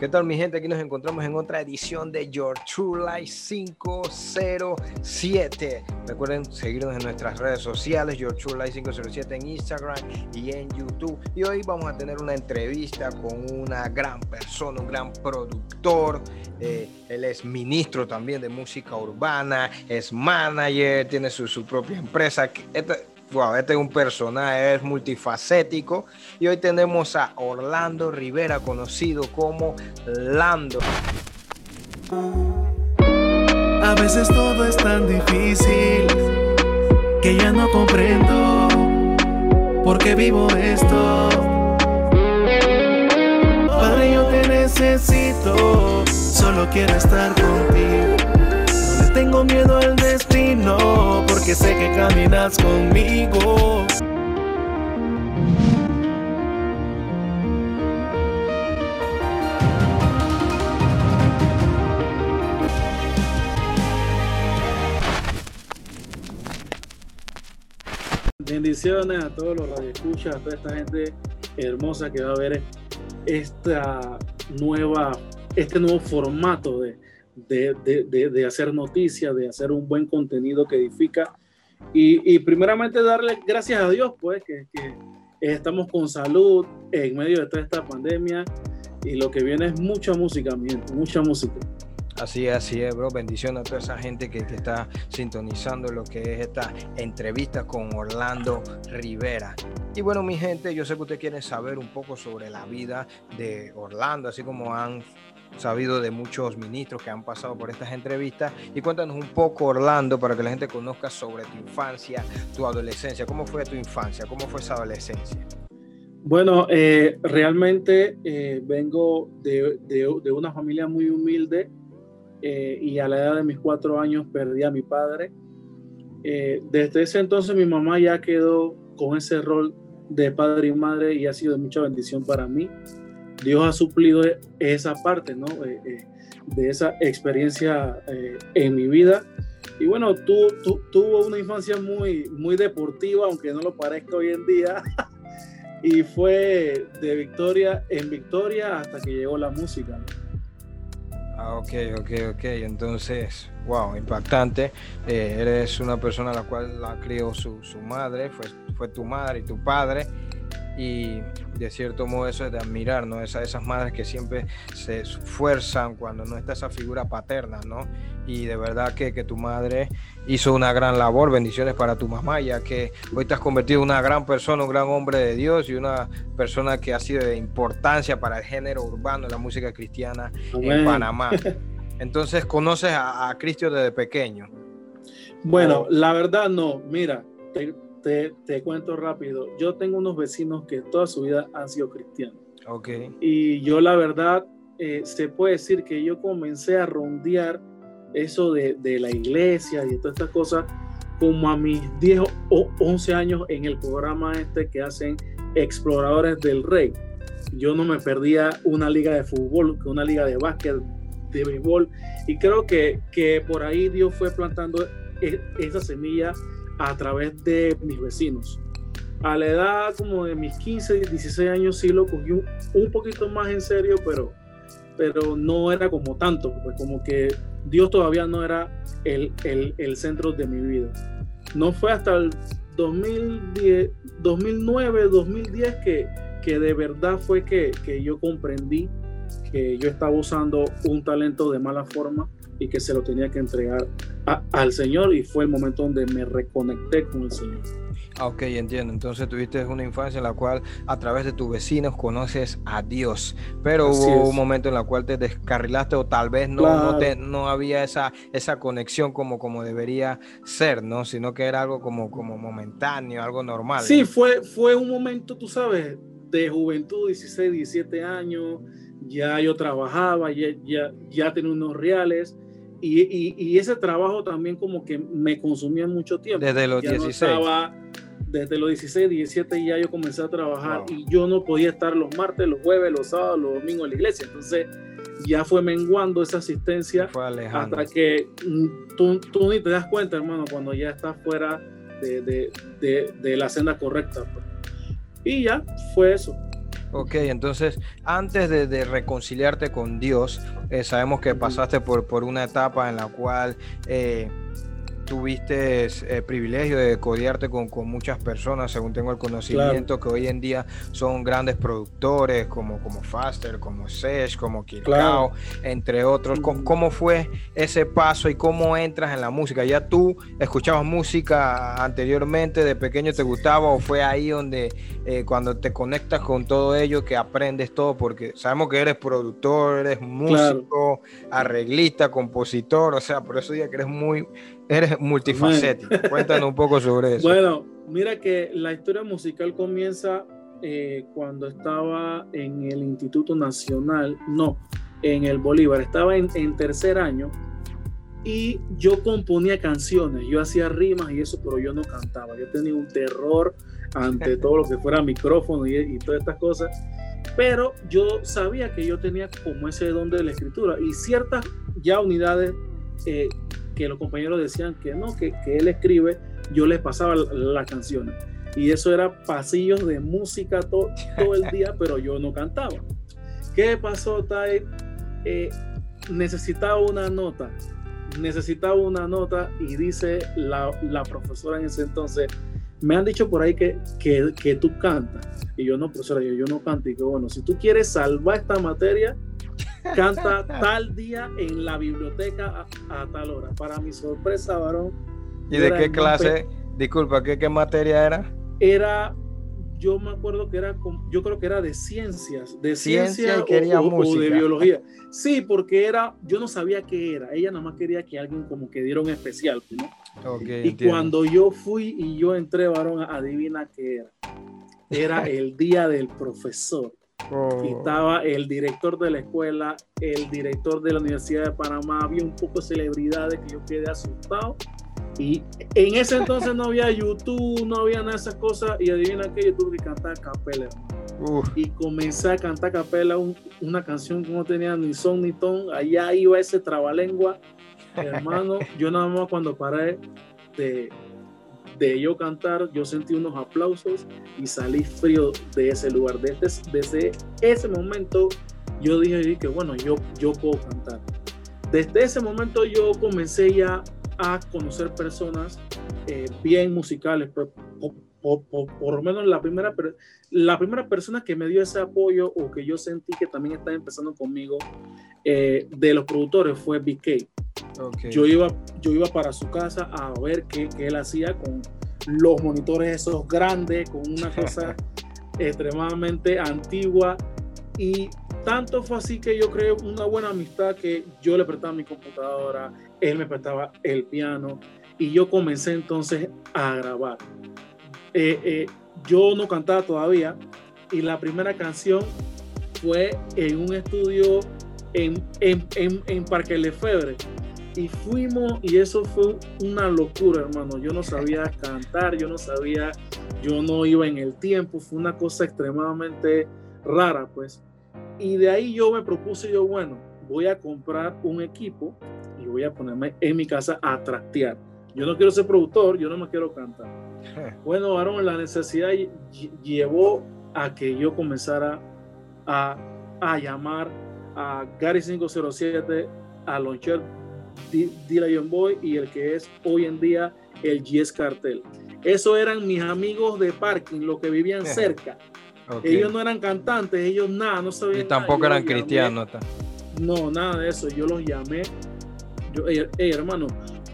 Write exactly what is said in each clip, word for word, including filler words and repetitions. ¿Qué tal, mi gente? Aquí nos encontramos en otra edición de Your True Life cinco cero siete. Recuerden seguirnos en nuestras redes sociales, Your True Life cinco cero siete en Instagram y en YouTube. Y hoy vamos a tener una entrevista con una gran persona, un gran productor. Eh, él es ministro también de música urbana, es manager, tiene su, su propia empresa. Esta, Wow, este es un personaje, es multifacético. Y hoy tenemos a Orlando Rivera, conocido como Lando. A veces todo es tan difícil que ya no comprendo por qué vivo esto. Padre, yo te necesito, solo quiero estar contigo. Tengo miedo al destino, porque sé que caminas conmigo. Bendiciones a todos los radioescuchas, a toda esta gente hermosa que va a ver esta nueva, este nuevo formato de De, de, de, de hacer noticias, de hacer un buen contenido que edifica y, y primeramente darle gracias a Dios, pues que, que estamos con salud en medio de toda esta pandemia y lo que viene es mucha música, mi gente, mucha música. Así es, así es, bro. Bendición a toda esa gente que, que está sintonizando lo que es esta entrevista con Orlando Rivera. Y bueno, mi gente, yo sé que ustedes quieren saber un poco sobre la vida de Orlando, así como han sabido de muchos ministros que han pasado por estas entrevistas. Y cuéntanos un poco, Orlando, para que la gente conozca sobre tu infancia, tu adolescencia. ¿Cómo fue tu infancia? ¿Cómo fue esa adolescencia? Bueno, eh, realmente eh, vengo de, de, de una familia muy humilde eh, y a la edad de mis cuatro años perdí a mi padre. Eh, desde ese entonces mi mamá ya quedó con ese rol de padre y madre y ha sido de mucha bendición para mí. Dios ha suplido esa parte, ¿no? Eh, eh, de esa experiencia eh, en mi vida. Y bueno, tu, tu, tuvo una infancia muy, muy deportiva, aunque no lo parezca hoy en día. Y fue de victoria en victoria hasta que llegó la música, ¿no? Ah, ok, ok, ok. Entonces, wow, impactante. Eh, eres una persona a la cual la crió su, su madre, fue, fue tu madre y tu padre. Y de cierto modo eso es de admirar, ¿no? Esa, esas madres que siempre se esfuerzan cuando no está esa figura paterna, ¿no? Y de verdad que, que tu madre hizo una gran labor. Bendiciones para tu mamá, ya que hoy te has convertido en una gran persona, un gran hombre de Dios y una persona que ha sido de importancia para el género urbano, la música cristiana Amén. En Panamá. Entonces, ¿conoces a, a Cristo desde pequeño? Bueno, la verdad no. Mira, te... Te, te cuento rápido. Yo tengo unos vecinos que toda su vida han sido cristianos. Okay. Y yo la verdad, eh, se puede decir que yo comencé a rondear eso de, de la iglesia y todas estas cosas como a mis diez o once años en el programa este que hacen Exploradores del Rey. Yo no me perdía una liga de fútbol, una liga de básquet, de béisbol. Y creo que, que por ahí Dios fue plantando esa semilla a través de mis vecinos. A la edad como de mis quince, dieciséis años sí lo cogí un, un poquito más en serio, pero, pero no era como tanto, pues como que Dios todavía no era el, el, el centro de mi vida. No fue hasta el dos mil diez, dos mil nueve, dos mil diez que, que de verdad fue que, que yo comprendí que yo estaba usando un talento de mala forma y que se lo tenía que entregar a, al Señor, y fue el momento donde me reconecté con el Señor. Ok, entiendo. Entonces tuviste una infancia en la cual a través de tus vecinos conoces a Dios, pero así hubo es. Un momento en la cual te descarrilaste o tal vez no, claro. no, te, no había esa, esa conexión como, como debería ser, ¿no? Sino que era algo como, como momentáneo, algo normal. Sí, ¿no? fue, fue un momento, tú sabes, de juventud, dieciséis, diecisiete años, ya yo trabajaba, ya, ya, ya tenía unos reales. Y, y, y ese trabajo también como que me consumía mucho tiempo. Desde los ya dieciséis. No estaba, desde los dieciséis, diecisiete ya yo comencé a trabajar wow. y yo no podía estar los martes, los jueves, los sábados, los domingos en la iglesia. Entonces ya fue menguando esa asistencia, hasta que tú, tú ni te das cuenta, hermano, cuando ya estás fuera de, de, de, de la senda correcta, pues. Y ya fue eso. Ok, entonces antes de, de reconciliarte con Dios, eh, sabemos que pasaste por, por una etapa en la cual eh, tuviste el privilegio de codearte con, con muchas personas, según tengo el conocimiento, claro, que hoy en día son grandes productores como, como Faster, como Sesh, como Kirkao, claro, entre otros. ¿Cómo, ¿Cómo fue ese paso y cómo entras en la música? ¿Ya tú escuchabas música anteriormente, de pequeño te gustaba, o fue ahí donde eh, cuando te conectas con todo ello que aprendes todo? Porque sabemos que eres productor, eres músico, claro, arreglista, compositor, o sea, por eso ya que eres muy... Eres multifacético. Man. Cuéntanos un poco sobre eso. Bueno, mira que la historia musical comienza eh, cuando estaba en el Instituto Nacional, no, en el Bolívar. Estaba en, en tercer año y yo componía canciones, yo hacía rimas y eso, pero yo no cantaba. Yo tenía un terror ante todo lo que fuera micrófono y, y todas estas cosas. Pero yo sabía que yo tenía como ese don de la escritura y ciertas ya unidades... Eh, que los compañeros decían que no, que, que él escribe, yo les pasaba las la canciones. Y eso era pasillos de música to, todo el día, pero yo no cantaba. ¿Qué pasó, Taitt? Eh, necesitaba una nota, necesitaba una nota, y dice la, la profesora en ese entonces, me han dicho por ahí que, que, que tú cantas. Y yo, no, profesora, yo, yo no canto. Y que bueno, si tú quieres salvar esta materia... Canta tal día en la biblioteca a, a tal hora. Para mi sorpresa, varón. ¿Y de qué clase? Disculpa, ¿qué, qué materia era? Era, yo me acuerdo que era, yo creo que era de ciencias, de ciencia, ciencia y quería o, música. O de biología. Sí, porque era, yo no sabía qué era. Ella nada más quería que alguien como que diera un especial, ¿no? Okay, y entiendo. Cuando yo fui y yo entré, varón, adivina qué era. Era el día del profesor. Oh. Estaba el director de la escuela, el director de la Universidad de Panamá, había un poco de celebridades que yo quedé asustado, y en ese entonces no había YouTube, no había nada de esas cosas, y adivina que yo tuve que cantar a capela. Uh. Y comencé a cantar a capela un, una canción que no tenía ni son ni ton, allá iba ese trabalengua, hermano. Yo nada más cuando paré de... de yo cantar, yo sentí unos aplausos y salí frío de ese lugar. Desde, desde ese momento yo dije que bueno, yo, yo puedo cantar. Desde ese momento yo comencé ya a conocer personas eh, bien musicales, por, por, por, por lo menos la primera, la primera persona que me dio ese apoyo o que yo sentí que también estaba empezando conmigo eh, de los productores fue B K. Okay. Yo iba, yo iba para su casa a ver qué, qué él hacía con los monitores esos grandes, con una cosa extremadamente antigua, y tanto fue así que yo creé una buena amistad que yo le prestaba mi computadora, él me prestaba el piano y yo comencé entonces a grabar. Eh, eh, yo no cantaba todavía y la primera canción fue en un estudio en, en, en, en Parque Lefebvre. Y fuimos, y eso fue una locura, hermano. Yo no sabía cantar, yo no sabía, yo no iba en el tiempo, fue una cosa extremadamente rara, pues. Y de ahí yo me propuse, yo, bueno, voy a comprar un equipo y voy a ponerme en mi casa a trastear. Yo no quiero ser productor, yo no me quiero cantar. Bueno, varón, la necesidad llevó a que yo comenzara a, a llamar a Gary cinco cero siete, a Launcher, D-Lion Boy y el que es hoy en día el G S Cartel. Esos eran mis amigos de parking, los que vivían cerca. Okay. Ellos no eran cantantes, ellos nada, no sabían. Y tampoco nada. Eran cristianos. No, nada de eso. Yo los llamé. Yo, hey, hey, hermano,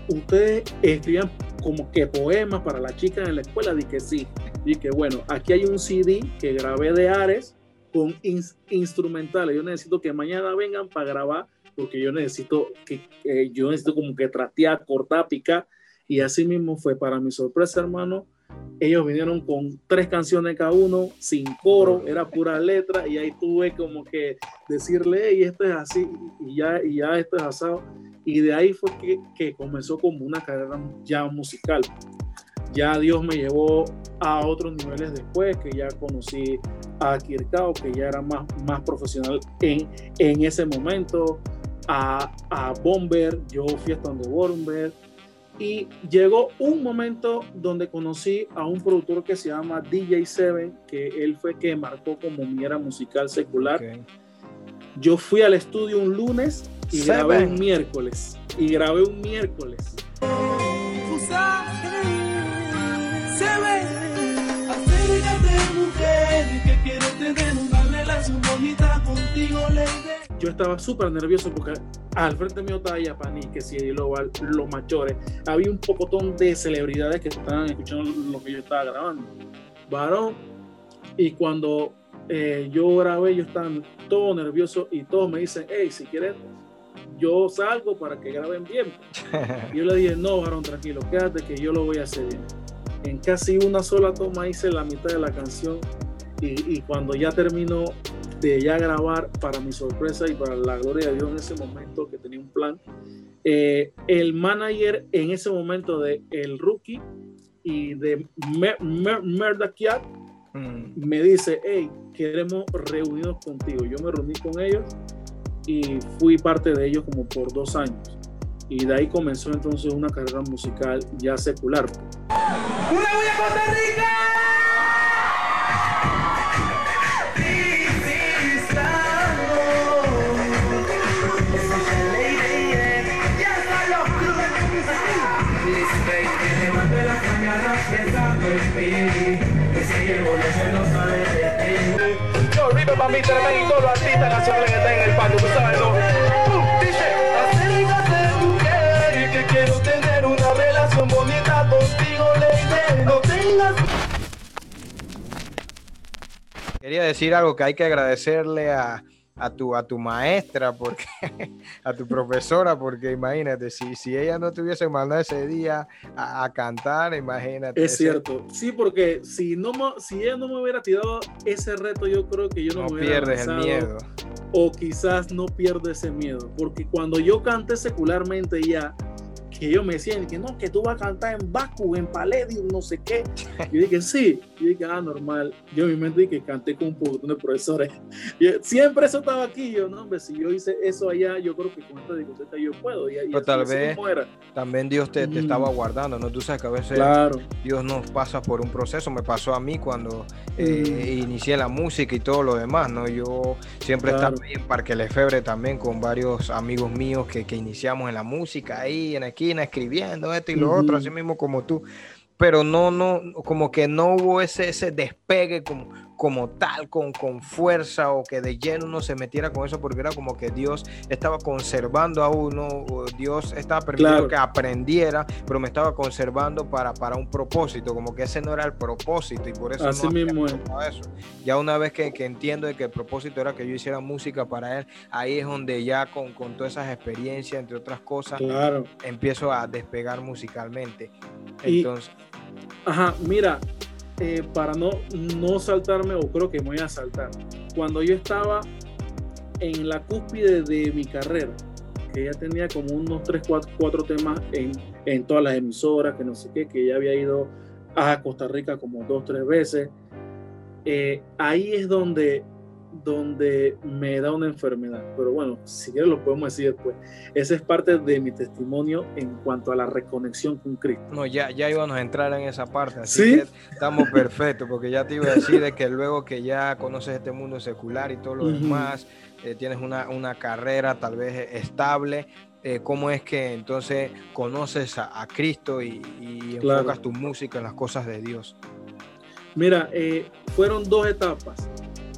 ustedes escribían como que poemas para las chicas en la escuela. Dije sí. Dije, bueno, aquí hay un C D que grabé de Ares con in- instrumentales. Yo necesito que mañana vengan para grabar, porque yo necesito, que, eh, yo necesito como que trastear, cortar, picar, y así mismo fue. Para mi sorpresa, hermano, ellos vinieron con tres canciones cada uno, sin coro, era pura letra, y ahí tuve como que decirle, hey, esto es así, y ya, y ya esto es asado, y de ahí fue que, que comenzó como una carrera ya musical. ya Dios me llevó a otros niveles después, que ya conocí a Kirkao, que ya era más, más profesional en, en ese momento, a, a Bomber, yo fui hasta donde Bomber, y llegó un momento donde conocí a un productor que se llama D J Seven, que él fue que marcó como mi era musical secular. Okay. Yo fui al estudio un lunes y Seven. grabé un miércoles, y grabé un miércoles. Yo estaba súper nervioso porque al frente mío estaba Yapani, que si Loval, los Machores, había un pocotón de celebridades que estaban escuchando lo que yo estaba grabando, varón. Y cuando eh, yo grabé, yo estaba todo nervioso y todos me dicen, hey, si quieres yo salgo para que graben bien. Y yo le dije, no, varón, tranquilo, quédate que yo lo voy a hacer bien. En casi una sola toma hice la mitad de la canción, y, y cuando ya terminó de ya grabar, para mi sorpresa y para la gloria de Dios en ese momento, que tenía un plan, eh, el manager en ese momento de El Rookie y de Mer Merda Kiat mm. me dice, hey, queremos reunirnos contigo. Yo me reuní con ellos y fui parte de ellos como por dos años. Y de ahí comenzó entonces una carrera musical ya secular. ¡Una bulla Costa Rica! Yo ripe pa' mi tremendo y todos los artistas nacionales que están en el patio, tú sabes, ¿no? Dice, acércate de tu querer, que quiero tener una relación bonita contigo, Lady, no tengas... Quería decir algo que hay que agradecerle a... A tu, a tu maestra, porque a tu profesora, porque imagínate, si, si ella no te hubiese mandado ese día a, a cantar, imagínate. Es cierto, ese... sí, porque si, no, si ella no me hubiera tirado ese reto, yo creo que yo no, no me hubiera avanzado. No pierdes el miedo. O quizás no pierdo ese miedo, porque cuando yo canté secularmente ya, que ellos me decían que no, que tú vas a cantar en Bakú, en Palladium, no sé qué. Yo dije, sí. Yo dije, ah, normal. Yo en mi mente dije, canté con un montón de profesores. Yo, siempre eso estaba aquí. Yo, no, hombre, si yo hice eso allá, yo creo que con esta discoteca yo puedo. Y, Pero y tal vez también Dios te, te mm. estaba guardando, ¿no? Tú sabes que a veces claro. Dios nos pasa por un proceso. Me pasó a mí cuando eh, mm. inicié la música y todo lo demás, ¿no? Yo siempre claro. estaba en Parque Lefebvre también con varios amigos míos que, que iniciamos en la música ahí, en aquí escribiendo esto y lo uh-huh. otro, así mismo como tú, pero no, no, como que no hubo ese, ese despegue como, como tal, con, con fuerza, o que de lleno uno se metiera con eso, porque era como que Dios estaba conservando a uno, Dios estaba permitiendo claro. que aprendiera, pero me estaba conservando para, para un propósito, como que ese no era el propósito, y por eso así no mismo es. Eso. Ya una vez que, que entiendo de que el propósito era que yo hiciera música para él, ahí es donde ya con, con todas esas experiencias, entre otras cosas, claro. empiezo a despegar musicalmente. Entonces... Y... Ajá, mira, eh, para no, no saltarme, o creo que me voy a saltar, cuando yo estaba en la cúspide de mi carrera, que ya tenía como unos tres, cuatro temas en, en todas las emisoras, que no sé qué, que ya había ido a Costa Rica como dos, tres veces, eh, ahí es donde, donde me da una enfermedad. Pero bueno, si quieres lo podemos decir después. Ese es parte de mi testimonio en cuanto a la reconexión con Cristo. No, ya, ya íbamos a entrar en esa parte, así ¿sí? que estamos perfectos, porque ya te iba a decir de que luego que ya conoces este mundo secular y todo lo uh-huh. demás, eh, tienes una, una carrera tal vez estable, eh, cómo es que entonces conoces a, a Cristo y, y claro. enfocas tu música en las cosas de Dios. Mira, eh, fueron dos etapas.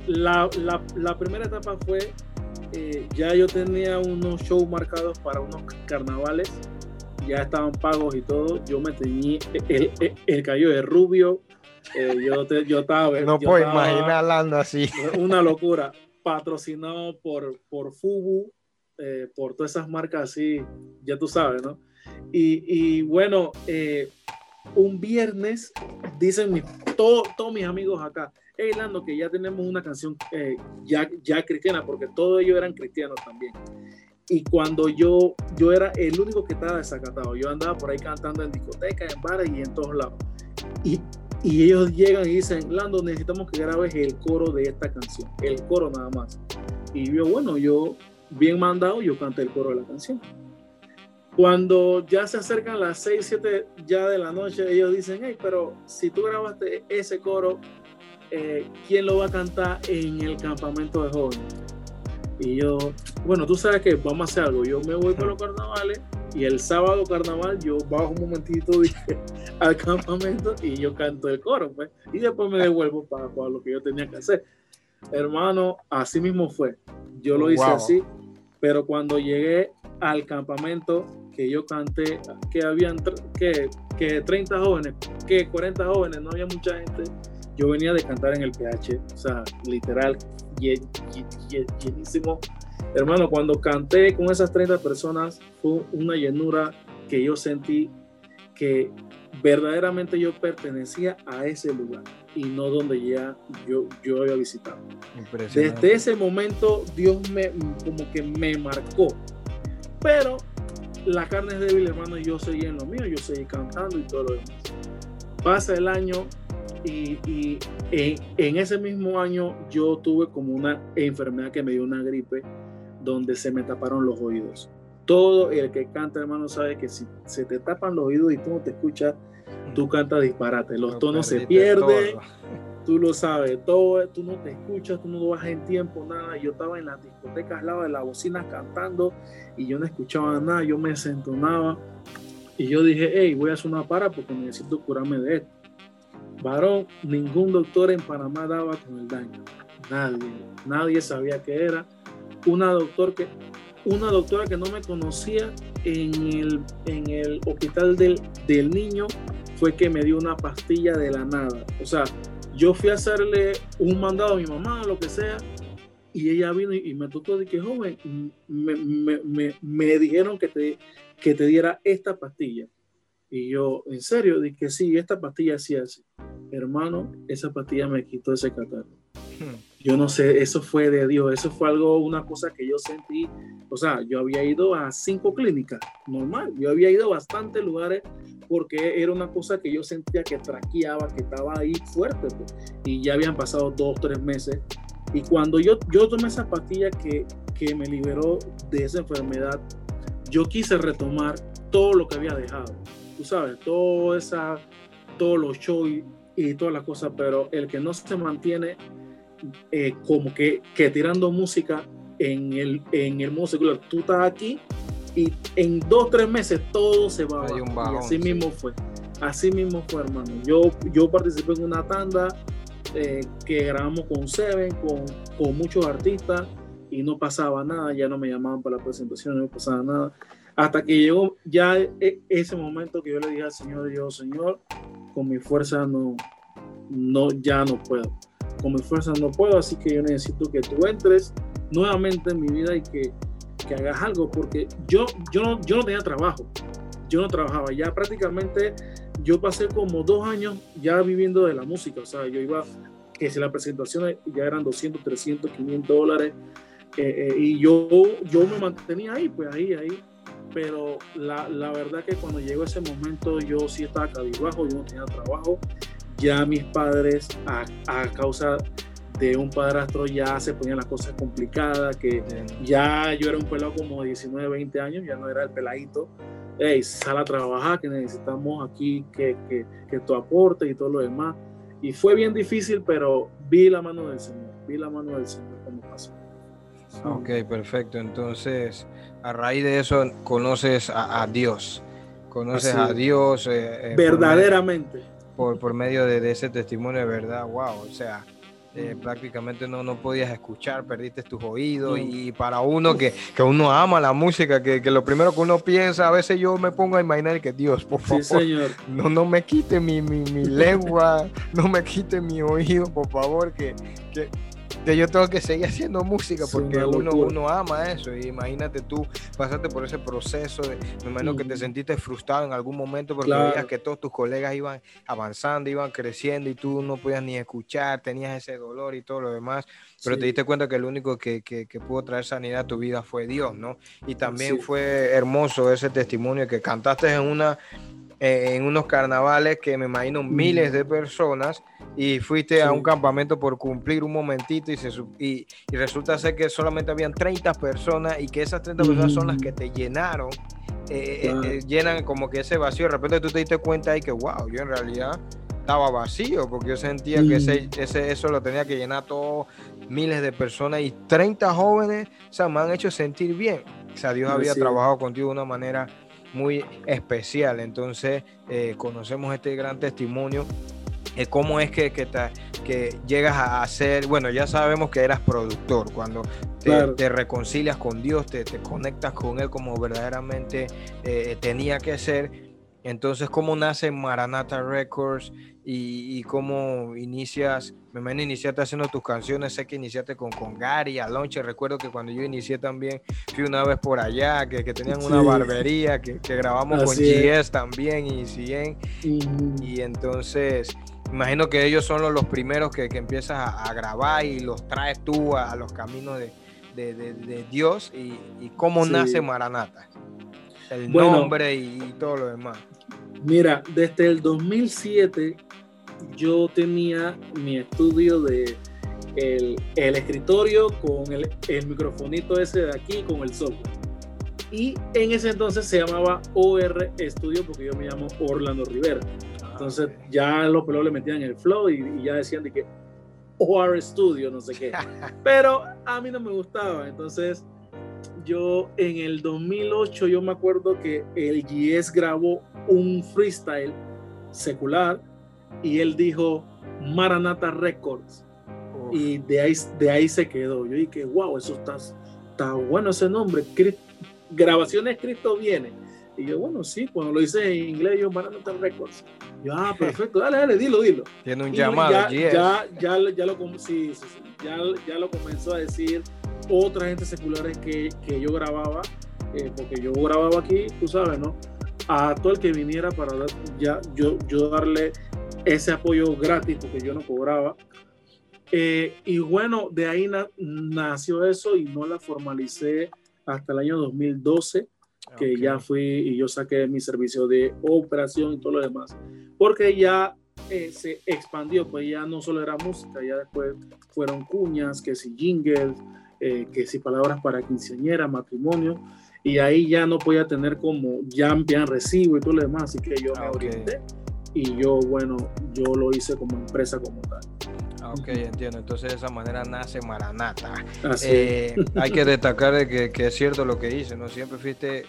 La, la, la primera etapa fue, eh, ya yo tenía unos shows marcados para unos carnavales, ya estaban pagos y todo, yo me teñí el, el, el cabello de rubio, eh, yo, te, yo estaba... No yo puedo estaba, imaginar hablando así. Una locura, patrocinado por, por Fubu, eh, por todas esas marcas así, ya tú sabes, ¿no? Y, y bueno, eh, un viernes, dicen mis, todo, todos mis amigos acá, hey Lando, que ya tenemos una canción eh, ya, ya cristiana, porque todos ellos eran cristianos también. Y cuando yo, yo era el único que estaba desacatado, yo andaba por ahí cantando en discotecas, en bares y en todos lados. y, y ellos llegan y dicen, Lando, necesitamos que grabes el coro de esta canción, el coro nada más. Y yo, bueno, yo bien mandado, yo canté el coro de la canción. Cuando ya se acercan las seis, siete ya de la noche, ellos dicen, hey, pero si tú grabaste ese coro, eh, ¿quién lo va a cantar en el campamento de jóvenes? Y yo, bueno, tú sabes que vamos a hacer algo, yo me voy por los carnavales y el sábado carnaval yo bajo un momentito al campamento y yo canto el coro, pues, y después me devuelvo para, para lo que yo tenía que hacer. Hermano, así mismo fue, yo lo hice wow. así, pero cuando llegué al campamento que yo canté, que habían que, que treinta jóvenes, que cuarenta jóvenes, no había mucha gente, yo venía de cantar en el P H, o sea, literal, llen, llen, llenísimo. Hermano, cuando canté con esas treinta personas, fue una llenura que yo sentí que verdaderamente yo pertenecía a ese lugar y no donde ya yo, yo había visitado. Desde ese momento, Dios me, como que me marcó. Pero la carne es débil, hermano, y yo seguí en lo mío, yo seguí cantando y todo lo demás. Pasa el año y, y en, en ese mismo año yo tuve como una enfermedad que me dio una gripe donde se me taparon los oídos. Todo el que canta, hermano, sabe que si se te tapan los oídos y tú no te escuchas, tú cantas disparate. Los no tonos se pierden, todo. Tú lo sabes todo, tú no te escuchas, tú no vas en tiempo, nada. Yo estaba en las discotecas al lado de la bocina cantando y yo no escuchaba nada, yo me desentonaba. Y yo dije, hey, voy a hacer una para porque necesito curarme de esto. Varón, ningún doctor en Panamá daba con el daño. Nadie, nadie sabía qué era. Una doctor que... Una doctora que no me conocía en el, en el hospital del, del niño fue que me dio una pastilla de la nada. O sea, yo fui a hacerle un mandado a mi mamá, lo que sea, y ella vino y, y me tocó de que, joven, me, me, me, me dijeron que te, que te diera esta pastilla. Y yo, en serio, dije, sí, esta pastilla sí hace. Hermano, esa pastilla me quitó ese catarro. Yo no sé, eso fue de Dios, eso fue algo, una cosa que yo sentí. O sea, yo había ido a cinco clínicas, normal, yo había ido a bastantes lugares porque era una cosa que yo sentía que traqueaba, que estaba ahí fuerte, pues. Y ya habían pasado dos, tres meses. Y cuando yo, yo tomé esa pastilla que, que me liberó de esa enfermedad, yo quise retomar todo lo que había dejado. Tú sabes, todo esa, todos los shows y, y todas las cosas, pero el que no se mantiene Eh, como que, que tirando música en el, en el mundo secular, tú estás aquí y en dos, tres meses todo se va abajo. Bajón, y así sí. mismo fue, así mismo fue, hermano. Yo, yo participé en una tanda eh, que grabamos con Seven, con, con muchos artistas y no pasaba nada, ya no me llamaban para la presentación, no pasaba nada. Hasta que llegó ya ese momento que yo le dije al Señor, yo, Señor, con mi fuerza no, no, ya no puedo. Con mis fuerzas no puedo, así que yo necesito que tú entres nuevamente en mi vida y que, que hagas algo, porque yo, yo, no, yo no tenía trabajo, yo no trabajaba, ya prácticamente yo pasé como dos años ya viviendo de la música, o sea, yo iba, que si las presentaciones ya eran doscientos, trescientos, quinientos dólares, eh, eh, y yo, yo me mantenía ahí, pues ahí, ahí, pero la, la verdad que cuando llegó ese momento yo sí estaba cabizbajo, yo no tenía trabajo. Ya mis padres, a, a causa de un padrastro, ya se ponían las cosas complicadas, que ya yo era un pelado como diecinueve, veinte años, ya no era el peladito. Hey, sal a trabajar, que necesitamos aquí que, que, que tu aporte y todo lo demás. Y fue bien difícil, pero vi la mano del Señor, vi la mano del Señor como pasó. Ok, perfecto. Entonces, a raíz de eso, conoces a, a Dios. Conoces Así, a Dios. Eh, eh, verdaderamente. Por, por medio de, de ese testimonio, de verdad, wow, o sea, eh, mm. prácticamente no, no podías escuchar, perdiste tus oídos, mm. y para uno que, que uno ama la música, que, que lo primero que uno piensa, a veces yo me pongo a imaginar que Dios, por favor, sí, señor. No, no me quite mi, mi, mi lengua, no me quite mi oído, por favor, que, que, que yo tengo que seguir haciendo música, porque uno, uno ama eso, y imagínate tú, pasaste por ese proceso, de, me imagino mm. que te sentiste frustrado en algún momento, porque claro. veías que todos tus colegas iban avanzando, iban creciendo, y tú no podías ni escuchar, tenías ese dolor y todo lo demás, pero sí. te diste cuenta que el único que, que, que pudo traer sanidad a tu vida fue Dios, ¿no? Y también sí. fue hermoso ese testimonio que cantaste en una... eh, en unos carnavales que me imagino miles de personas, y fuiste sí. a un campamento por cumplir un momentito y, se, y, y resulta ser que solamente habían treinta personas y que esas treinta mm. personas son las que te llenaron, eh, claro. eh, eh, llenan como que ese vacío. De repente tú te diste cuenta ahí que wow, yo en realidad estaba vacío, porque yo sentía mm. que ese, ese, eso lo tenía que llenar todo, miles de personas, y treinta jóvenes, o sea, me han hecho sentir bien. O sea, Dios sí, había sí. trabajado contigo de una manera muy especial. Entonces, eh, conocemos este gran testimonio. Eh, ¿Cómo es que, que, te, que llegas a hacer? Bueno, ya sabemos que eras productor. Cuando te, claro. te reconcilias con Dios, te, te conectas con Él como verdaderamente eh, tenía que ser. Entonces, ¿cómo nace Maranatha Records? Y, y cómo inicias, me imagino iniciaste haciendo tus canciones, sé que iniciaste con, con Gary, a Launcher. Recuerdo que cuando yo inicié también, fui una vez por allá, que, que tenían una sí. barbería, que, que grabamos Así con es. G S también y C N. Uh-huh. Y entonces, imagino que ellos son los, los primeros que, que empiezas a, a grabar y los traes tú a, a los caminos de, de, de, de Dios. Y, y cómo sí. nace Maranatha, el bueno, nombre y, y todo lo demás. Mira, desde el dos mil siete yo tenía mi estudio de el, el escritorio con el, el microfonito ese de aquí con el software, y en ese entonces se llamaba O R Studio porque yo me llamo Orlando Rivera. Entonces ah, okay. ya los pelos le metían el flow y, y ya decían de que O R Studio no sé qué, pero a mí no me gustaba. Entonces yo en el dos mil ocho yo me acuerdo que el G S grabó un freestyle secular y él dijo Maranatha Records. Oh. Y de ahí, de ahí se quedó. Yo dije, wow, eso está, está bueno ese nombre. Cristo, grabaciones Cristo viene. Y yo, bueno, sí, cuando lo hice en inglés, yo Maranatha Records. Yo, ah, perfecto, dale, dale, dilo, dilo. Tiene un y llamado. Ya, yes. ya, ya, ya, lo, sí, sí, sí, ya, ya lo comenzó a decir otras gentes seculares que, que yo grababa, eh, porque yo grababa aquí, tú sabes, ¿no? A todo el que viniera para dar, ya, yo, yo darle ese apoyo gratis porque yo no cobraba. Eh, y bueno, de ahí na, nació eso y no la formalicé hasta el año dos mil doce, okay. que ya fui y yo saqué mi servicio de operación y todo lo demás, porque ya eh, se expandió, pues ya no solo era música, ya después fueron cuñas, que si jingles, eh, que si palabras para quinceañera, matrimonio. Y ahí ya no podía tener como ya amplian recibo y todo lo demás, así que yo me okay. orienté y yo, bueno, yo lo hice como empresa como tal. Ok, entiendo. Entonces de esa manera nace Maranatha. Eh, hay que destacar que, que es cierto lo que dice, no siempre fuiste,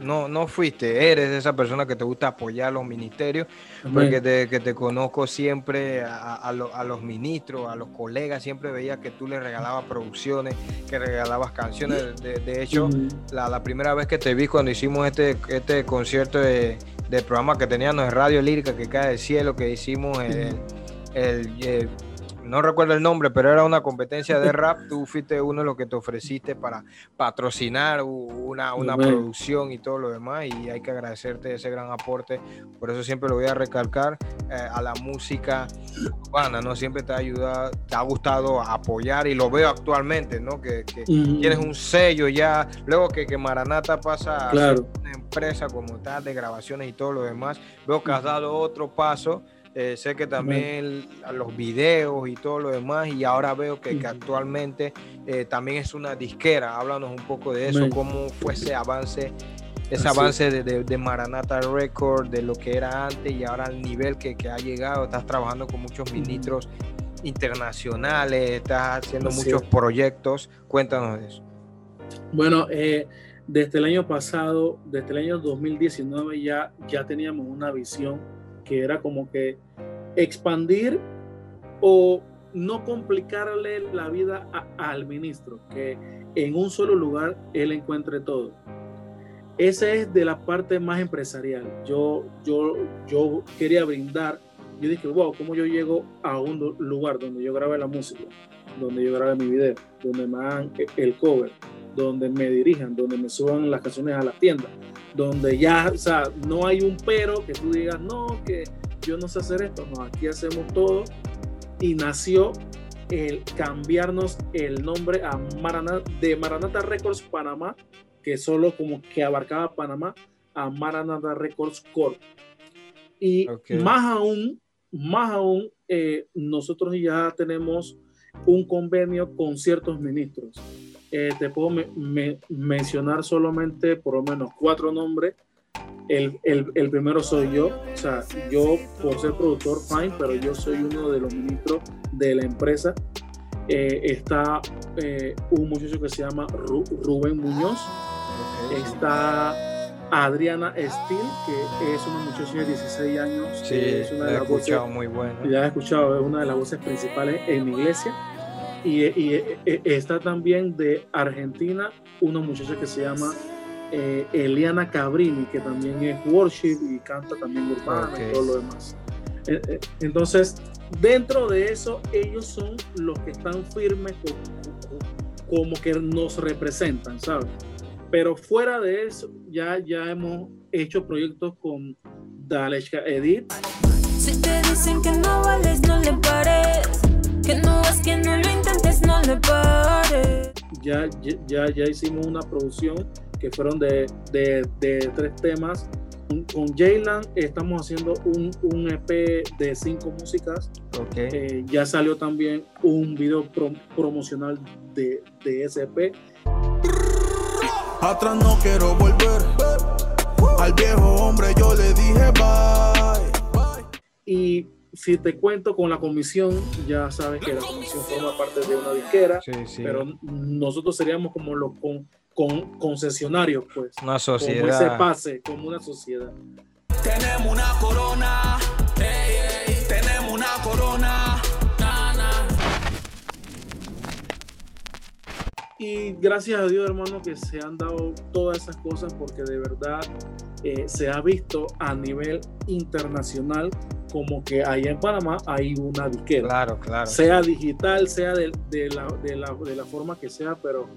no, no fuiste, eres esa persona que te gusta apoyar a los ministerios, Amén. Porque te, que te conozco siempre a, a, lo, a los ministros, a los colegas, siempre veía que tú les regalabas producciones, que regalabas canciones. De, de hecho, mm. la, la primera vez que te vi cuando hicimos este, este concierto de, de programa que teníamos en Radio Lírica, que cae del cielo, que hicimos el... el, el no recuerdo el nombre, pero era una competencia de rap. Tú fuiste uno de los que te ofreciste para patrocinar una, una producción y todo lo demás, y hay que agradecerte ese gran aporte. Por eso siempre lo voy a recalcar, eh, a la música urbana, ¿no? Siempre te ha ayudado, te ha gustado apoyar, y lo veo actualmente, ¿no? Que, que mm. tienes un sello ya, luego que, que Maranatha pasa claro. a ser una empresa como tal de grabaciones y todo lo demás. Veo que has dado otro paso. Eh, sé que también el, los videos y todo lo demás, y ahora veo que, que actualmente eh, también es una disquera. Háblanos un poco de eso, Man. cómo fue ese avance, ese Así. avance de, de, de Maranatha Records, de lo que era antes y ahora al nivel que, que ha llegado. Estás trabajando con muchos ministros internacionales, estás haciendo Así. muchos proyectos. Cuéntanos de eso. Bueno, eh, desde el año pasado, desde el año dos mil diecinueve ya, ya teníamos una visión que era como que expandir o no complicarle la vida a, al ministro, que en un solo lugar él encuentre todo. Esa es de la parte más empresarial. Yo, yo, yo quería brindar, yo dije, wow, ¿cómo yo llego a un lugar donde yo grabe la música, donde yo grabe mi video, donde me hagan el cover, donde me dirijan, donde me suban las canciones a las tiendas, donde ya, o sea, no hay un pero que tú digas, no, que yo no sé hacer esto, no, aquí hacemos todo. Y nació el cambiarnos el nombre a Maranatha, de Maranatha Records Panamá, que solo como que abarcaba Panamá, a Maranatha Records Corp, Y okay. más aún, más aún, eh, nosotros ya tenemos un convenio con ciertos ministros. Eh, te puedo me, me, mencionar solamente por lo menos cuatro nombres. El, el, el primero soy yo, o sea, yo por ser productor, fine, pero yo soy uno de los ministros de la empresa. Eh, está eh, un muchacho que se llama Ru, Rubén Muñoz, okay. Está Adriana Steel, que es una muchacha de dieciséis años, sí, que es una de las voces, muy buena. Ya he escuchado, es una de las voces principales en mi iglesia. Y, y, y está también de Argentina una muchacha que se llama eh, Eliana Cabrini, que también es worship y canta también urbana, okay. y todo lo demás. Entonces, dentro de eso, ellos son los que están firmes como, como que nos representan, ¿sabes? Pero fuera de eso, ya, ya hemos hecho proyectos con Dalechka Edith. Si te dicen que no vales, no le pares. Que no es que no lo intentes, no le pares. Ya, ya, ya hicimos una producción que fueron de, de, de tres temas. Con Jaylan estamos haciendo un, un E P de cinco músicas. Okay. Eh, ya salió también un video prom promocional de, de ese E P. Atrás no quiero volver. Al viejo hombre yo le dije bye. Y si te cuento, con la comisión, ya sabes que la comisión forma parte de una disquera, sí, sí. pero nosotros seríamos como los con, con, concesionarios, pues. Una sociedad. Como ese pase, como una sociedad. Tenemos una corona, ey, ey, tenemos una corona, na, na. Y gracias a Dios, hermano, que se han dado todas esas cosas, porque de verdad eh, se ha visto a nivel internacional como que allá en Panamá hay una disquera. Claro, claro. Sea digital, sea de, de, la, de, la, de la forma que sea, pero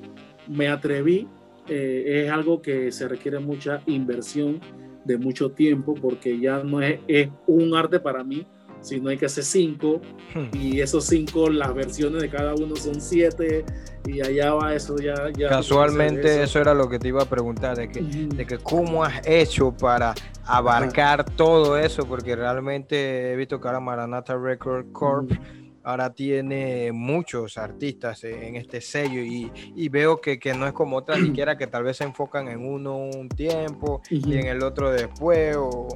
me atreví. Eh, es algo que se requiere mucha inversión, de mucho tiempo, porque ya no es, es un arte para mí, sino hay que hacer cinco, hmm. y esos cinco, las versiones de cada uno son siete, y allá va eso ya. ya Casualmente eso. eso era lo que te iba a preguntar, de que, mm. de que cómo has hecho para abarcar ah. todo eso, porque realmente he visto que ahora Maranatha Records Corp mm. ahora tiene muchos artistas en este sello, y, y veo que, que no es como otras siquiera que tal vez se enfocan en uno un tiempo uh-huh. y en el otro después, o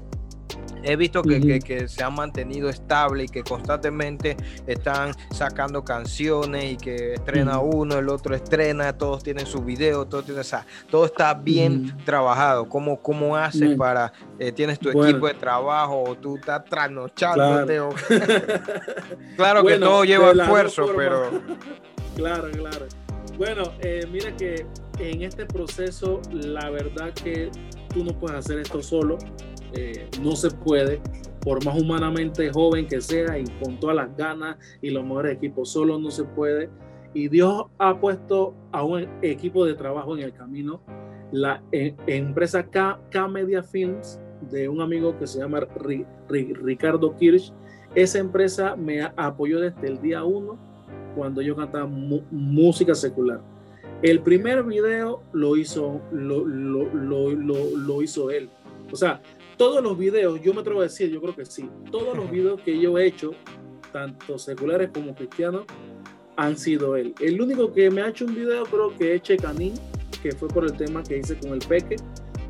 he visto que, uh-huh. que, que se han mantenido estable y que constantemente están sacando canciones, y que estrena uh-huh. uno, el otro estrena, todos tienen su video, todo, tiene, o sea, todo está bien uh-huh. trabajado. ¿Cómo, cómo haces uh-huh. para, eh, tienes tu bueno. equipo de trabajo, o tú estás trasnochándote? Claro, o... claro bueno, que todo lleva esfuerzo, pero... claro, claro. Bueno, eh, mira que en este proceso, la verdad que tú no puedes hacer esto solo. Eh, no se puede, por más humanamente joven que sea, y con todas las ganas y los mejores equipos, solo no se puede, y Dios ha puesto a un equipo de trabajo en el camino. La eh, empresa K K Media Films, de un amigo que se llama Ri, Ri, Ricardo Kirch, esa empresa me apoyó desde el día uno cuando yo cantaba mu música secular. El primer video lo hizo lo, lo, lo, lo, lo hizo él, o sea, todos los videos, yo me atrevo a decir, yo creo que sí, todos los videos que yo he hecho, tanto seculares como cristianos, han sido él. El único que me ha hecho un video, creo que es Checanín, que fue por el tema que hice con el Peque,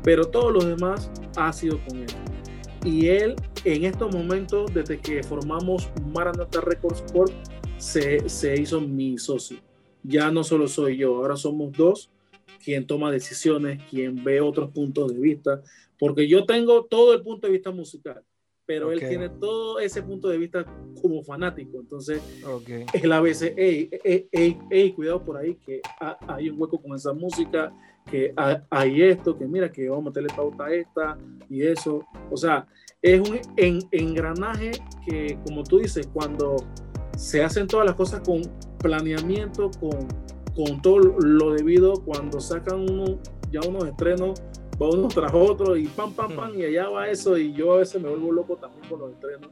pero todos los demás ha sido con él. Y él, en estos momentos, desde que formamos Maranatha Records Corp, se, se hizo mi socio. Ya no solo soy yo, ahora somos dos, quien toma decisiones, quien ve otros puntos de vista, porque yo tengo todo el punto de vista musical, pero okay. él tiene todo ese punto de vista como fanático, entonces okay. él a veces, hey, hey, hey, hey, cuidado por ahí, que hay un hueco con esa música, que hay esto, que mira, que vamos a meterle pauta a esta, y eso, o sea, es un engranaje que, como tú dices, cuando se hacen todas las cosas con planeamiento, con, con todo lo debido, cuando sacan uno, ya unos estrenos, va uno tras otro y pam, pam, pam, y allá va eso, y yo a veces me vuelvo loco también con los estrenos,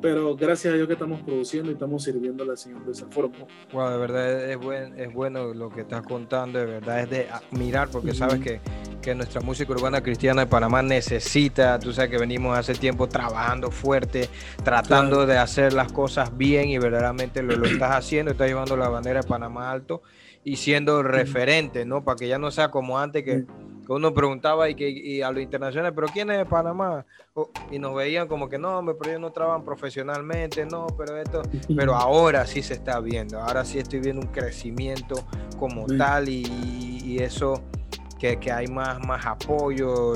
pero gracias a Dios que estamos produciendo y estamos sirviendo a la señora de esa forma. Wow, de verdad es, buen, es bueno lo que estás contando, de verdad es de admirar, porque mm-hmm. sabes que, que nuestra música urbana cristiana de Panamá necesita, tú sabes que venimos hace tiempo trabajando fuerte, tratando claro. de hacer las cosas bien, y verdaderamente lo, lo estás haciendo, estás llevando la bandera de Panamá alto y siendo mm-hmm. referente, ¿no? Para que ya no sea como antes que... Mm-hmm. que uno preguntaba y que y a los internacionales, pero ¿quién es de Panamá? Oh, y nos veían como que no, pero ellos no trabajan profesionalmente, no, pero esto, pero ahora sí se está viendo, ahora sí estoy viendo un crecimiento como sí. tal y, y eso, que, que hay más, más apoyo,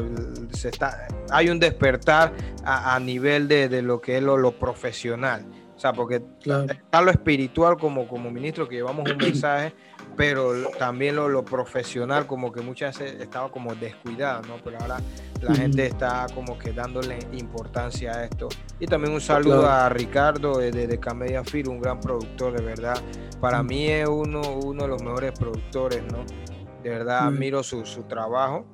se está, hay un despertar a, a nivel de, de lo que es lo, lo profesional, o sea, porque claro. está lo espiritual como, como ministro que llevamos un mensaje, pero también lo, lo profesional como que muchas veces estaba como descuidado, ¿no? Pero ahora la uh-huh. gente está como que dándole importancia a esto. Y también un saludo claro. a Ricardo de, de K K Media Films, un gran productor, de verdad. Para uh-huh. mí es uno, uno de los mejores productores, ¿no? De verdad, uh-huh. admiro su, su trabajo.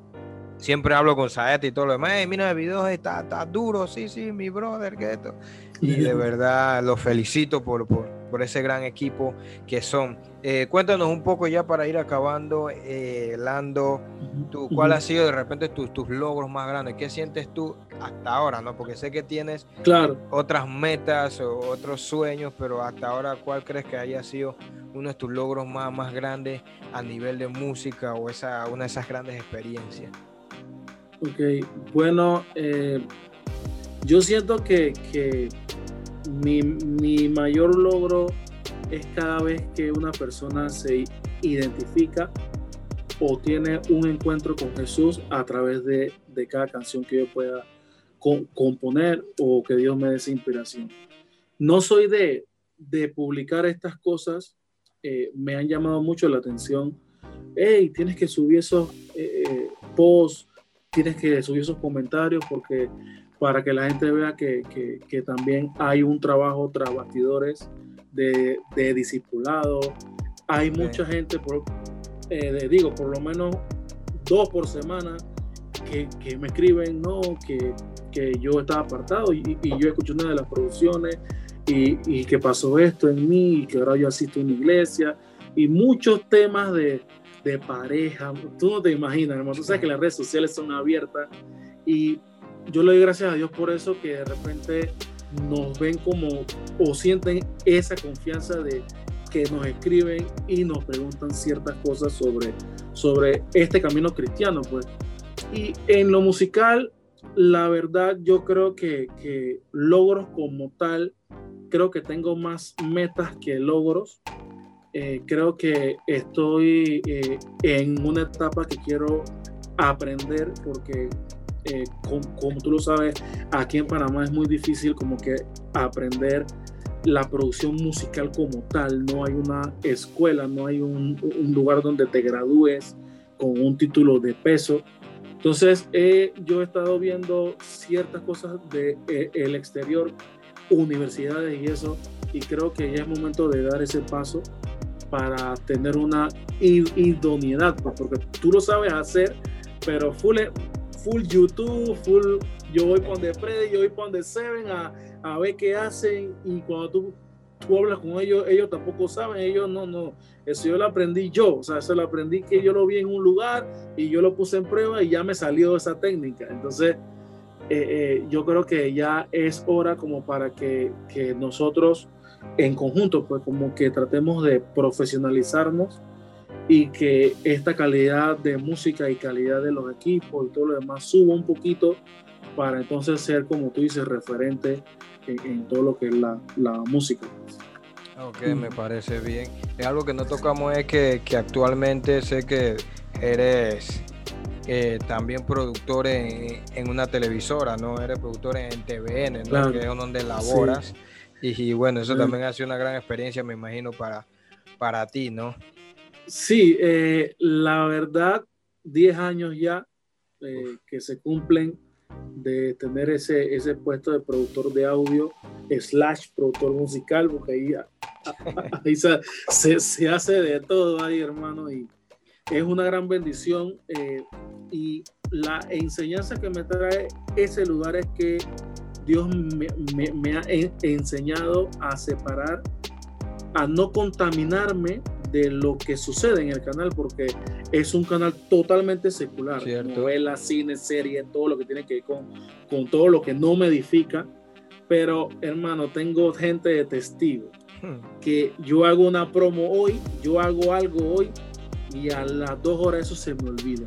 Siempre hablo con Saeta y todo lo demás. Hey, mira, el video está, está duro, sí, sí, mi brother, que esto. Y de verdad los felicito por, por, por ese gran equipo que son. Eh, cuéntanos un poco ya para ir acabando, eh, Lando, tú, ¿cuál ha sido de repente tus, tus logros más grandes? ¿Qué sientes tú hasta ahora? ¿No? Porque sé que tienes claro. otras metas o otros sueños, pero hasta ahora, ¿cuál crees que haya sido uno de tus logros más, más grandes a nivel de música o esa, una de esas grandes experiencias? Ok, bueno, eh, yo siento que, que mi, mi mayor logro es cada vez que una persona se identifica o tiene un encuentro con Jesús a través de, de cada canción que yo pueda con, componer o que Dios me dé esa inspiración. No soy de, de publicar estas cosas, eh, me han llamado mucho la atención. Hey, tienes que subir esos eh, posts, tienes que subir esos comentarios porque para que la gente vea que, que, que también hay un trabajo tras bastidores de, de discipulado. Hay okay. mucha gente, por, eh, de, digo, por lo menos dos por semana que, que me escriben, no, que, que yo estaba apartado y, y yo escuché una de las producciones y, y que pasó esto en mí y que ahora yo asisto a una iglesia y muchos temas de... de pareja, tú no te imaginas, hermano, tú sabes que las redes sociales son abiertas y yo le doy gracias a Dios por eso, que de repente nos ven como, o sienten esa confianza de que nos escriben y nos preguntan ciertas cosas sobre, sobre este camino cristiano, pues. Y en lo musical, la verdad, yo creo que, que logros como tal, creo que tengo más metas que logros. Eh, creo que estoy eh, en una etapa que quiero aprender porque eh, com, como tú lo sabes, aquí en Panamá es muy difícil como que aprender la producción musical como tal, no hay una escuela, no hay un, un lugar donde te gradúes con un título de peso. Entonces eh, yo he estado viendo ciertas cosas de eh, el exterior, universidades y eso, y creo que ya es momento de dar ese paso para tener una idoneidad, porque tú lo sabes hacer, pero full, full YouTube, full, yo voy por donde Freddy, yo voy por donde Seven a, a ver qué hacen, y cuando tú, tú hablas con ellos, ellos tampoco saben, ellos no, no, eso yo lo aprendí yo, o sea, eso lo aprendí que yo lo vi en un lugar, y yo lo puse en prueba, y ya me salió esa técnica, entonces, eh, eh, yo creo que ya es hora como para que, que nosotros, en conjunto, pues como que tratemos de profesionalizarnos y que esta calidad de música y calidad de los equipos y todo lo demás suba un poquito para entonces ser, como tú dices, referente en, en todo lo que es la, la música. Ok, mm. me parece bien. Es algo que no tocamos, es que, que actualmente sé que eres eh, también productor en, en una televisora, ¿no? Eres productor en T V N, ¿no? Claro. Que es donde laboras. Sí. Y, y bueno, eso también ha sido una gran experiencia, me imagino, para, para ti, ¿no? Sí, eh, la verdad, diez años ya eh, que se cumplen de tener ese, ese puesto de productor de audio slash productor musical, porque ahí, ahí se, se, se hace de todo ahí, hermano, y es una gran bendición. Eh, y la enseñanza que me trae ese lugar es que Dios me, me, me ha enseñado a separar, a no contaminarme de lo que sucede en el canal, porque es un canal totalmente secular. Cierto. Novelas, cine, series, todo lo que tiene que ver con, con todo lo que no me edifica. Pero, hermano, tengo gente de testigo, hmm. que yo hago una promo hoy, yo hago algo hoy, y a las dos horas eso se me olvida.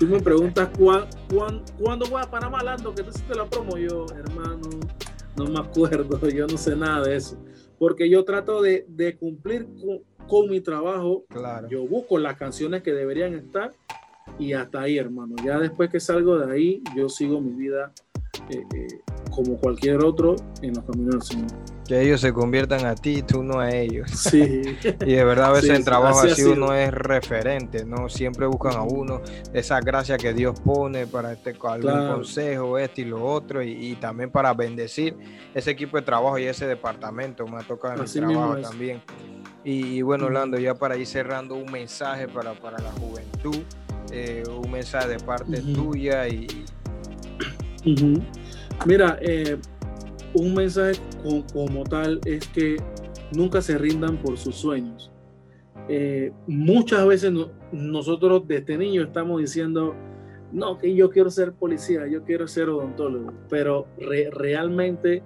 Tú me preguntas, ¿cuán, cuán, ¿cuándo voy a Panamá, Lando? ¿Qué te hiciste la promo? Yo, hermano, no me acuerdo, yo no sé nada de eso. Porque yo trato de, de cumplir con, con mi trabajo. Claro. Yo busco las canciones que deberían estar y hasta ahí, hermano. Ya después que salgo de ahí, yo sigo mi vida eh, eh, como cualquier otro en los caminos del Señor. Que ellos se conviertan a ti y tú no a ellos. Sí. Y de verdad a veces sí, en trabajo así, así uno es referente, ¿no? Siempre buscan a uno esa gracia que Dios pone para este, algún claro. consejo, este y lo otro, y, y también para bendecir ese equipo de trabajo y ese departamento. Me ha tocado en el trabajo también. Y, y bueno, Lando, ya para ir cerrando, un mensaje para, para la juventud, eh, un mensaje de parte uh-huh. tuya y... Uh-huh. Mira, eh... un mensaje como, como tal es que nunca se rindan por sus sueños. Eh, muchas veces no, nosotros desde niños estamos diciendo, no, que yo quiero ser policía, yo quiero ser odontólogo, pero re, realmente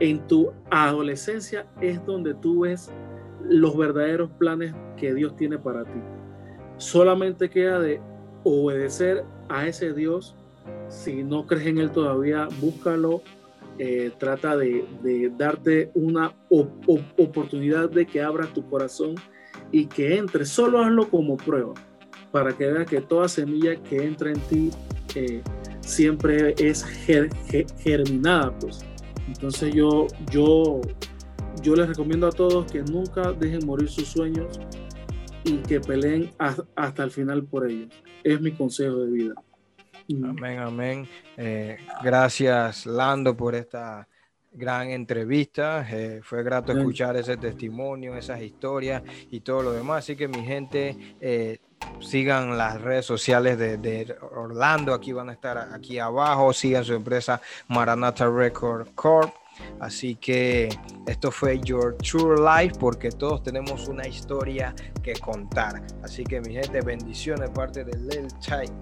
en tu adolescencia es donde tú ves los verdaderos planes que Dios tiene para ti. Solamente queda de obedecer a ese Dios. Si no crees en Él todavía, búscalo. Eh, trata de, de darte una op- op- oportunidad de que abras tu corazón y que entres. Solo hazlo como prueba para que veas que toda semilla que entra en ti eh, siempre es ger- ger- germinada. Pues. Entonces yo, yo, yo les recomiendo a todos que nunca dejen morir sus sueños y que peleen a- hasta el final por ellos. Es mi consejo de vida. Amén, amén. Eh, gracias, Lando, por esta gran entrevista. Eh, fue grato amén. Escuchar ese testimonio, esas historias y todo lo demás. Así que, mi gente, eh, sigan las redes sociales de, de Orlando. Aquí van a estar aquí abajo. Sigan su empresa Maranatha Records Corp. Así que esto fue Your True Life, porque todos tenemos una historia que contar. Así que, mi gente, bendiciones de parte de Lil Taitt.